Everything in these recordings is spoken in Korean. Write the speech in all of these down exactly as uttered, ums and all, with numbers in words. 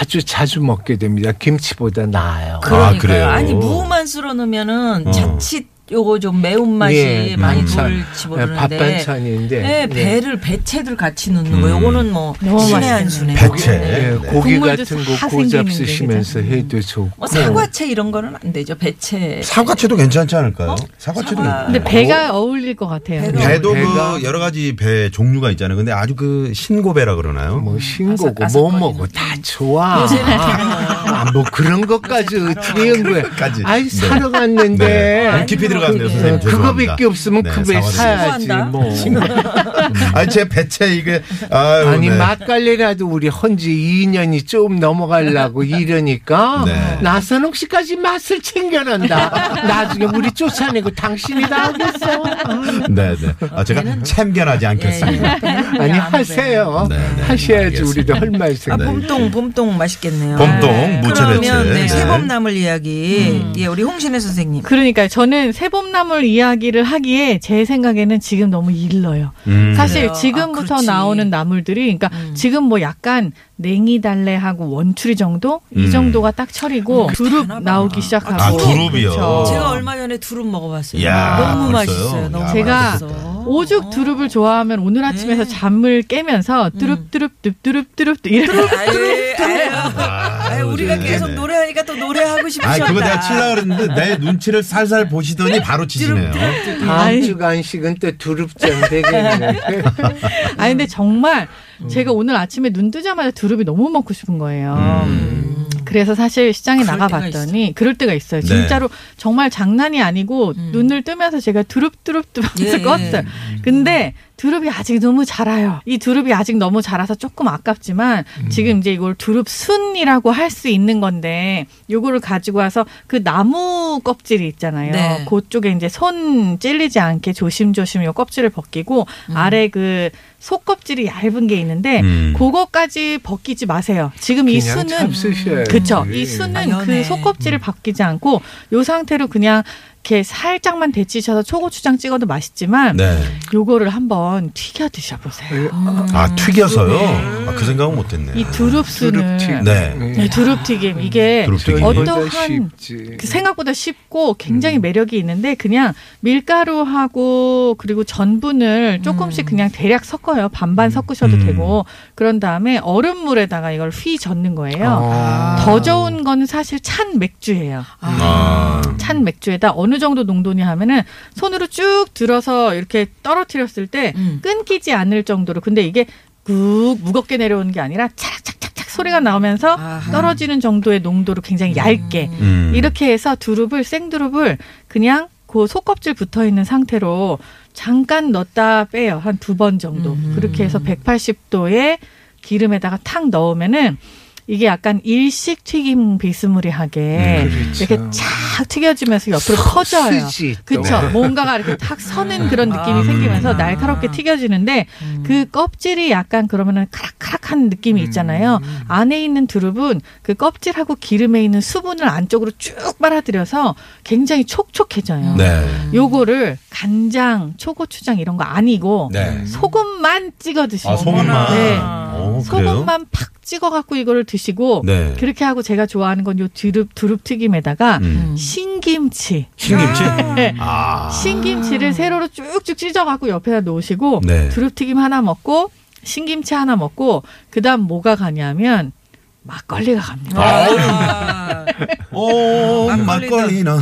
아주 자주 먹게 됩니다. 김치보다 나아요. 그러니까요. 아, 그래요? 아니 무만 쓸어 넣으면은 어. 자칫 요거 좀 매운맛이 예, 많이 돌 집어드는데 밥반찬인데 네, 배를 배채들 같이 넣는 음. 거 요거는 뭐 신의 한 수네. 배채 네. 네. 고기 같은 거 고잡 쓰시면서 해도 좋고 뭐 사과채 이런 거는 안 되죠. 배채 사과채도 괜찮지 않을까요? 어? 사과채도 사과. 근데 배가 어? 어울릴 것 같아요. 배도, 배도 배가 그 여러 가지 배 종류가 있잖아요. 근데 아주 그 신고배라 그러나요? 뭐 신고고 뭐 뭐고 다 좋아. 요새는 아, 뭐 그런 것까지 어떻게 한 거야. 아이, 사러 갔는데. 네. 네. 깊이 들어갔네요, 그, 선생님. 죄송합니다. 그거밖에 없으면 네, 그 배 사야지. 뭐. 아니, 제 배채 이게. 아유, 아니, 네. 맛깔래라도 우리 헌지 이 년이 좀 넘어가려고 이러니까. 네. 나선홍 씨까지 맛을 챙겨낸다. 나중에 우리 쫓아내고 당신이 다 하겠어. 네네. 아, 제가 참견하지 않겠습니다. 예, 예. 아니, 하세요. 네, 네, 하셔야지 우리도 할 말씀. 아, 봄동, 봄동 맛있겠네요. 봄동, 무채 배채. 그러면 네. 새봄나물 이야기. 음. 예, 우리 홍신애 선생님. 그러니까 저는 새봄나물 이야기를 하기에 제 생각에는 지금 너무 일러요. 음. 사실 그래요? 지금부터 아, 나오는 나물들이, 그러니까 음. 지금 뭐 약간 냉이 달래하고 원추리 정도? 음. 이 정도가 딱 철이고 음. 두릅 나오기 시작하고. 아, 두릅이요? 그렇죠. 제가 얼마 전에 두릅 먹어봤어요. 이야, 너무 벌써요? 맛있어요. 너무 야, 제가 맛있었어요. 오죽 두릅을 좋아하면 오늘 아침에서 네. 잠을 깨면서 두릅 두릅 두릅 두릅 두릅 두릅 두릅 우리가 계속 노래하니까 또 노래하고 싶으셨다. 아, 그거 내가 칠라 그랬는데 내 눈치를 살살 보시더니 바로 치시네요. 다음 주 간식은 또 두릅전 되겠네. 아 근데 정말 제가 오늘 아침에 눈 뜨자마자 두릅이 너무 먹고 싶은 거예요. 음. 그래서 사실 시장에 나가봤더니 그럴 때가 있어요. 진짜로 네. 정말 장난이 아니고 음. 눈을 뜨면서 제가 두릅두릅두릅 예, 껐어요. 예. 근데 두릅이 아직 너무 자라요. 이 두릅이 아직 너무 자라서 조금 아깝지만 음. 지금 이제 이걸 두릅순이라고 할 수 있는 건데 요거를 가지고 와서 그 나무 껍질이 있잖아요. 네. 그쪽에 이제 손 찔리지 않게 조심조심 요 껍질을 벗기고 음. 아래 그 속껍질이 얇은 게 있는데 음. 그거까지 벗기지 마세요. 지금 이 순은 그렇죠. 이 순은 아, 그 속껍질을 음. 벗기지 않고 요 상태로 그냥 이렇게 살짝만 데치셔서 초고추장 찍어도 맛있지만 네. 요거를 한번 튀겨 드셔보세요. 음. 아 튀겨서요? 음. 아, 그 생각은 못했네. 이 두릅순을 두릅튀김. 네. 네. 두릅튀김 이게 두릅튀김. 어떠한 생각보다 쉽고 굉장히 음. 매력이 있는데 그냥 밀가루하고 그리고 전분을 조금씩 그냥 대략 섞어요. 반반 섞으셔도 음. 되고 그런 다음에 얼음물에다가 이걸 휘젓는 거예요. 아. 더 저은 건 사실 찬 맥주예요. 아. 찬 맥주에다 어느 정도 농도냐 하면은 손으로 쭉 들어서 이렇게 떨어뜨렸을 때 음. 끊기지 않을 정도로 근데 이게 꾹 무겁게 내려오는 게 아니라 차락차락차락 소리가 나오면서 아하. 떨어지는 정도의 농도로 굉장히 음. 얇게 음. 이렇게 해서 두릅을 생두릅을 그냥 그 속껍질 붙어있는 상태로 잠깐 넣었다 빼요. 한 두 번 정도. 음. 그렇게 해서 백팔십 도의 기름에다가 탁 넣으면은 이게 약간 일식 튀김 비스무리하게 음, 그렇죠. 이렇게 착 튀겨지면서 옆으로 퍼져요. 그렇죠. 뭔가가 이렇게 탁 서는 그런 느낌이 아, 생기면서 음, 날카롭게 튀겨지는데 음. 그 껍질이 약간 그러면은 카락카락한 느낌이 있잖아요. 음. 안에 있는 두릅은 그 껍질하고 기름에 있는 수분을 안쪽으로 쭉 빨아들여서 굉장히 촉촉해져요. 네. 요거를 간장, 초고추장 이런 거 아니고 네. 소금만 찍어 드시면. 아, 소금만. 네. 오, 소금만 팍 찍어 갖고 이거를 드시고 네. 그렇게 하고 제가 좋아하는 건 요 두릅 두릅 튀김에다가 음. 신김치. 신김치? 아. 신김치를 세로로 쭉쭉 찢어 갖고 옆에다 놓으시고 네. 두릅 튀김 하나 먹고 신김치 하나 먹고 그다음 뭐가 가냐면 막걸리가 갑니다. 아. 오, 막걸리나.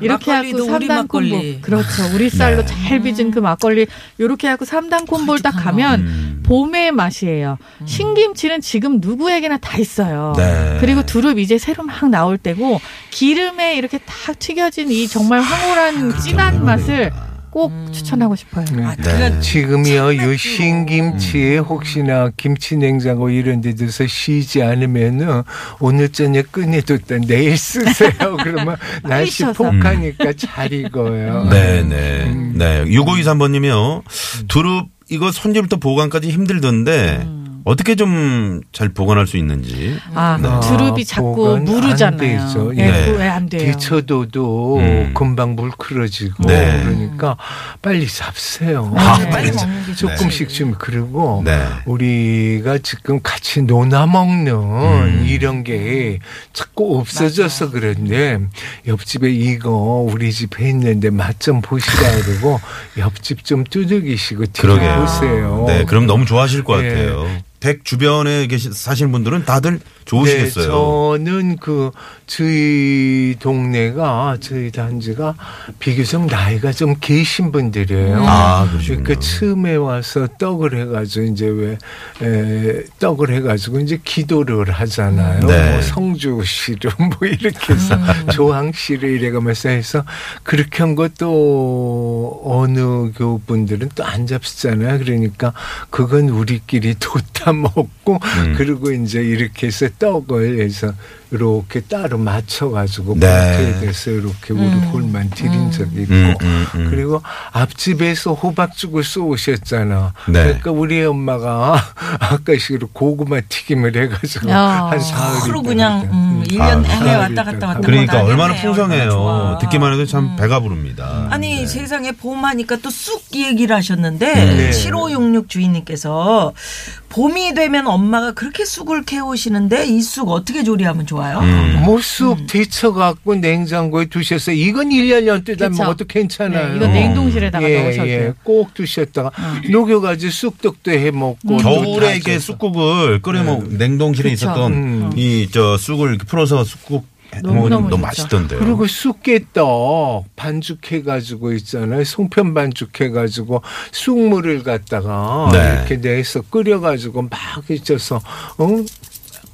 이렇게 하고 삼단 콤보. 그렇죠. 우리 쌀로 네. 잘 빚은 그 막걸리. 이렇게 하고 삼단 콤보를 딱 가면 음. 봄의 맛이에요. 음. 신김치는 지금 누구에게나 다 있어요. 네. 그리고 두릅 이제 새로 막 나올 때고 기름에 이렇게 탁 튀겨진 이 정말 황홀한 아, 진한 그렇구나. 맛을 꼭 음. 추천하고 싶어요. 네. 아, 네. 지금요, 요 신김치에 음. 혹시나 김치 냉장고 이런 데 들어서 쉬지 않으면은 오늘 저녁 꺼내뒀다 내일 쓰세요. 그러면 날씨 폭하니까 잘 익어요. 네네. 음. 네. 육오이삼 번님이요. 두릅 이거 손질부터 보관까지 힘들던데 음. 어떻게 좀 잘 보관할 수 있는지. 아, 네. 두릅이 자꾸 무르잖아요. 안 네. 네. 왜 안 돼요? 데쳐둬도 음. 금방 물클어지고 네. 그러니까 빨리 잡세요. 아, 네. 빨리 먹는 게 조금씩 네. 좀 그리고 네. 우리가 지금 같이 논아 먹는 음. 이런 게 자꾸 없어져서 맞아. 그런데 옆집에 이거 우리 집에 있는데 맛 좀 보시라 그러고 옆집 좀 두들기시고 드셔보세요. 네, 그럼 너무 좋아하실 것 네. 같아요. 백 주변에 계신 사시는 분들은 다들 좋으시겠어요. 네, 저는 그 저희 동네가 저희 단지가 비교적 나이가 좀 계신 분들이에요. 아, 그러시군요. 그러니까 처음에 와서 떡을 해가지고 이제 왜 에, 떡을 해가지고 이제 기도를 하잖아요. 네. 뭐 성주 씨를 뭐 이렇게 해서 조항 씨를 이래가면서 해서 그렇게 한 것도 어느 교우분들은 또 안 잡수잖아요. 그러니까 그건 우리끼리 돋다 먹고 음. 그리고 이제 이렇게 해서 떡을 해서 이렇게 따로 맞춰가지고 그렇게 돼서 네. 이렇게 우리 음. 골만 들인 음. 적이 있고 음, 음, 음. 그리고 앞집에서 호박죽을 쏘오셨잖아. 네. 그러니까 우리 엄마가 아까식으로 고구마 튀김을 해가지고 야. 한 사흘 하루 그냥 음, 일 년 아, 내내 왔다 갔다 왔다 그러니까 얼마나 풍성해요. 듣기만 해도 참 음. 배가 부릅니다. 아니 네. 세상에 봄하니까 또 쑥 얘기를 하셨는데 네. 칠오육육 주인님께서 봄이 되면 엄마가 그렇게 쑥을 캐오시는데 이 쑥 어떻게 조리하면 좋아요? 음. 뭐 쑥 데쳐갖고 냉장고에 두셔서 이건 일 년 연두다 먹어도 괜찮아요. 네, 이건 냉동실에다가 예, 넣으셔도 예, 꼭 두셨다가 음. 녹여가지고 쑥떡도 해먹고. 음. 겨울에 이렇게 쑥국을 끓여먹 네. 냉동실에 그쵸. 있었던 음. 이 저 쑥을 풀어서 쑥국 너무, 너무, 너무 맛있던데요. 그리고 쑥개떡 반죽해가지고 있잖아요. 송편 반죽해가지고 쑥물을 갖다가 네. 이렇게 내서 끓여가지고 막 해쳐서 응?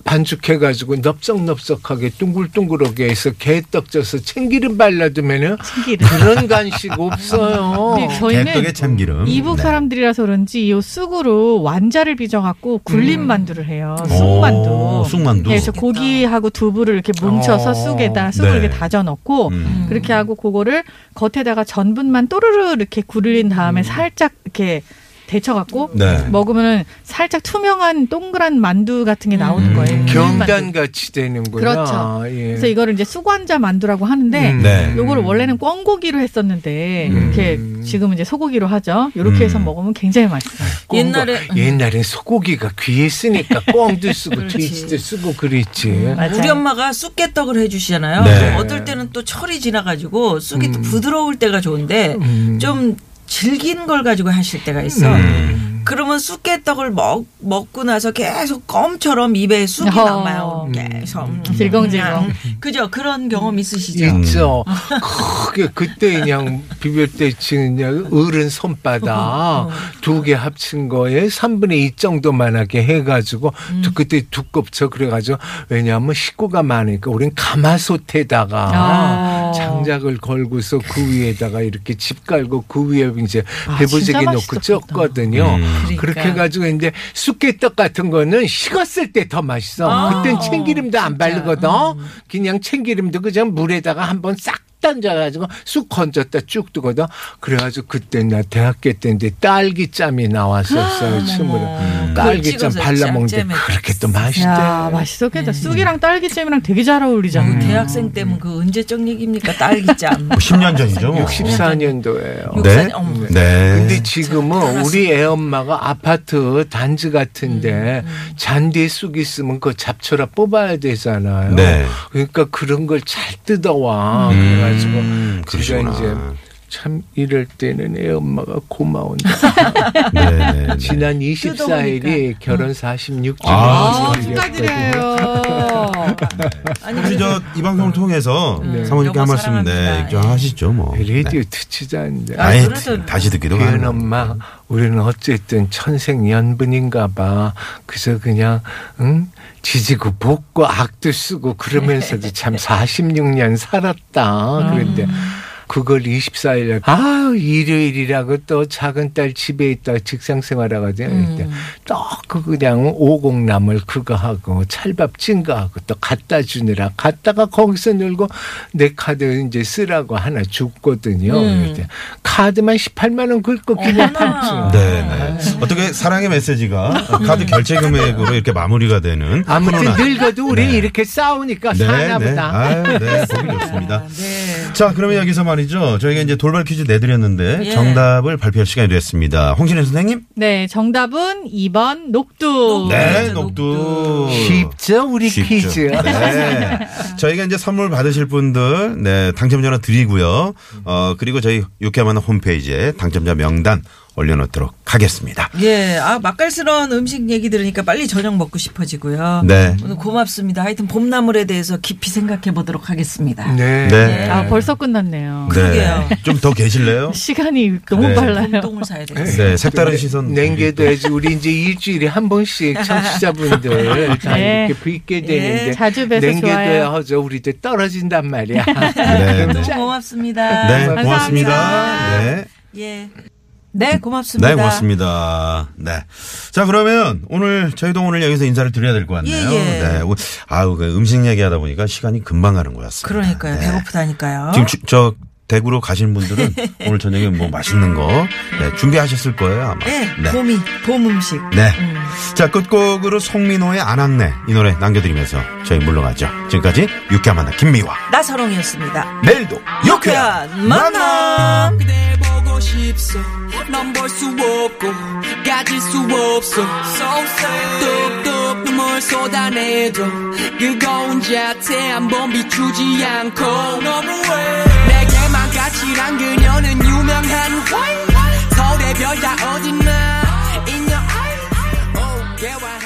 반죽해가지고 넓적넓적하게 둥글둥글하게 해서 개떡 쪄서 참기름 발라두면은 참기름. 그런 간식 없어요. 개떡에 참기름. 이북 사람들이라서 그런지 이 쑥으로 완자를 빚어갖고 굴림 음. 만두를 해요. 쑥만두. 쑥만두. 네, 그래서 고기하고 두부를 이렇게 뭉쳐서 쑥에다 쑥을 네. 이렇게 다져 넣고 음. 그렇게 하고 그거를 겉에다가 전분만 또르르 이렇게 구를린 다음에 음. 살짝 이렇게 데쳐갖고 네. 먹으면 살짝 투명한 동그란 만두 같은 게 나오는 음. 거예요. 경단같이 되는구나. 그렇죠. 예. 그래서 이거를 이제 수관자 만두라고 하는데 음. 요걸 음. 원래는 꿩고기로 했었는데 음. 이렇게 지금은 이제 소고기로 하죠. 이렇게 해서 먹으면 굉장히 맛있어요. 옛날에 옛날에 소고기가 귀에 쓰니까 꿩도 쓰고 돼지도 쓰고 그랬지. 맞아요. 우리 엄마가 쑥개떡을 해주시잖아요. 네. 어떨 때는 또 철이 지나가지고 쑥이 음. 또 부드러울 때가 좋은데 음. 좀 질긴 걸 가지고 하실 때가 있어. 음. 그러면 쑥개떡을 먹, 먹고 나서 계속 껌처럼 입에 쑥이 어. 남아요. 계속. 음. 질겅질겅. 그죠? 그런 경험 있으시죠? 있죠. 크게 그때 그냥 비벼 때 치는 어른 손바닥 두 개 합친 거에 삼분의 이 정도만 하게 해가지고 음. 그때 두껍죠. 그래가지고 왜냐하면 식구가 많으니까 우린 가마솥에다가 아. 장작을 걸고서 그 위에다가 이렇게 집 깔고 그 위에 이제 배부지게 아, 넣고 쪘거든요. 음. 그러니까. 그렇게 해가지고 이제 쑥개떡 같은 거는 식었을 때 더 맛있어. 아, 그땐 참기름도 안 바르거든. 음. 그냥 참기름도 그냥 물에다가 한번 싹 던져가지고 쑥 건졌다 쭉 뜨거든. 그래가지고 그때 나 대학교 때인데 딸기짬이 나왔었어요. 아, 딸기짬 발라먹는데 그렇게 또 맛있대. 야, 맛있었겠다. 음. 쑥이랑 딸기잼이랑 되게 잘 어울리잖아요. 음. 대학생 때면 그 언제적 얘기입니까? 딸기짬. 뭐 십 년 전이죠. 뭐. 육십사 년도예요. 네? 육십사 년, 네. 네. 근데 지금은 우리 애엄마가 아파트 단지 같은데 음. 잔디에 쑥 있으면 그 잡초라 뽑아야 되잖아요. 네. 그러니까 그런 걸 잘 뜯어와. 음. 음, 제가 이제 참 이럴 때는 애 엄마가 고마운데 네, 지난 이십사 일이 결혼 사십육 주년 아, 축하드려요. 아니, 우리 저 이 방송을 통해서 음, 사모님께 한 말씀 네, 하시죠 뭐. 레디오 듣지자는데. 아, 아니, 그래도 다시 듣기도 하네. 우리 엄마, 우리는 어쨌든 천생 연분인가 봐. 그래서 그냥 응? 지지고 볶고 악도 쓰고 그러면서도 참 사십육 년 살았다. 그런데. 그걸 이십사 일 아 일요일이라고 또 작은 딸 집에 있다 직장생활하거든요. 음. 또 그냥 오곡나물 그거 하고 찰밥 찐 거 하고 또 갖다 주느라 갔다가 거기서 놀고 내 카드 이제 쓰라고 하나 줬거든요. 음. 카드만 십팔만 원 긁고 그냥 팔죠. 네네. 어떻게 사랑의 메시지가 카드 결제 금액으로 이렇게 마무리가 되는. 아무튼 코로나. 늙어도 우리 네. 이렇게 싸우니까 네, 사나보다. 네, 네. 보기 좋습니다. 네. 자 그러면 여기서 말이. 이죠. 저희가 이제 돌발 퀴즈 내드렸는데 예. 정답을 발표할 시간이 됐습니다. 홍신애 선생님. 네, 정답은 이 번 녹두. 네, 녹두. 쉽죠, 우리 쉽죠. 퀴즈. 네. 저희가 이제 선물 받으실 분들, 네, 당첨 전화 드리고요. 어 그리고 저희 유쾌한 만남 홈페이지에 당첨자 명단 올려놓도록 하겠습니다. 예, 아 맛깔스러운 음식 얘기 들으니까 빨리 저녁 먹고 싶어지고요. 네. 오늘 고맙습니다. 하여튼 봄나물에 대해서 깊이 생각해 보도록 하겠습니다. 네. 네. 아 벌써 끝났네요. 네. 그러게요. 좀 더 계실래요? 시간이 너무 네. 빨라요. 똥을 사야 되겠어요. 네, 색다른 시선. 냉게돼지 우리 이제 일주일에 한 번씩 청취자분들 네. 이렇게 뵙게 되는데 네. 자주 뵈서 냉게돼하죠. 우리도 떨어진단 말이야. 네. 너무 네. 고맙습니다. 네, 감사합니다. 고맙습니다. 네. 예. 네, 고맙습니다. 네, 고맙습니다. 네. 자, 그러면 오늘 저희도 오늘 여기서 인사를 드려야 될 것 같네요. 예, 예. 네. 아우, 음식 얘기하다 보니까 시간이 금방 가는 것 같습니다. 그러니까요. 네. 배고프다니까요. 지금 주, 저 대구로 가신 분들은 오늘 저녁에 뭐 맛있는 거 네, 준비하셨을 거예요, 아마. 네. 네. 봄이, 봄 음식. 네. 음. 자, 끝곡으로 송민호의 안악내 이 노래 남겨드리면서 저희 물러가죠. 지금까지 유쾌한 만남 김미화. 나서롱이었습니다. 내일도 유쾌한 만남. 넌 볼 수 없고 가질 수 없어 So sad 뚝뚝 눈물 쏟아내도 그거운 자태 한번 비추지 않고 너무해 내게만 가치란 그녀는 유명한 서울의 별 다 어딨나 In your eye oh,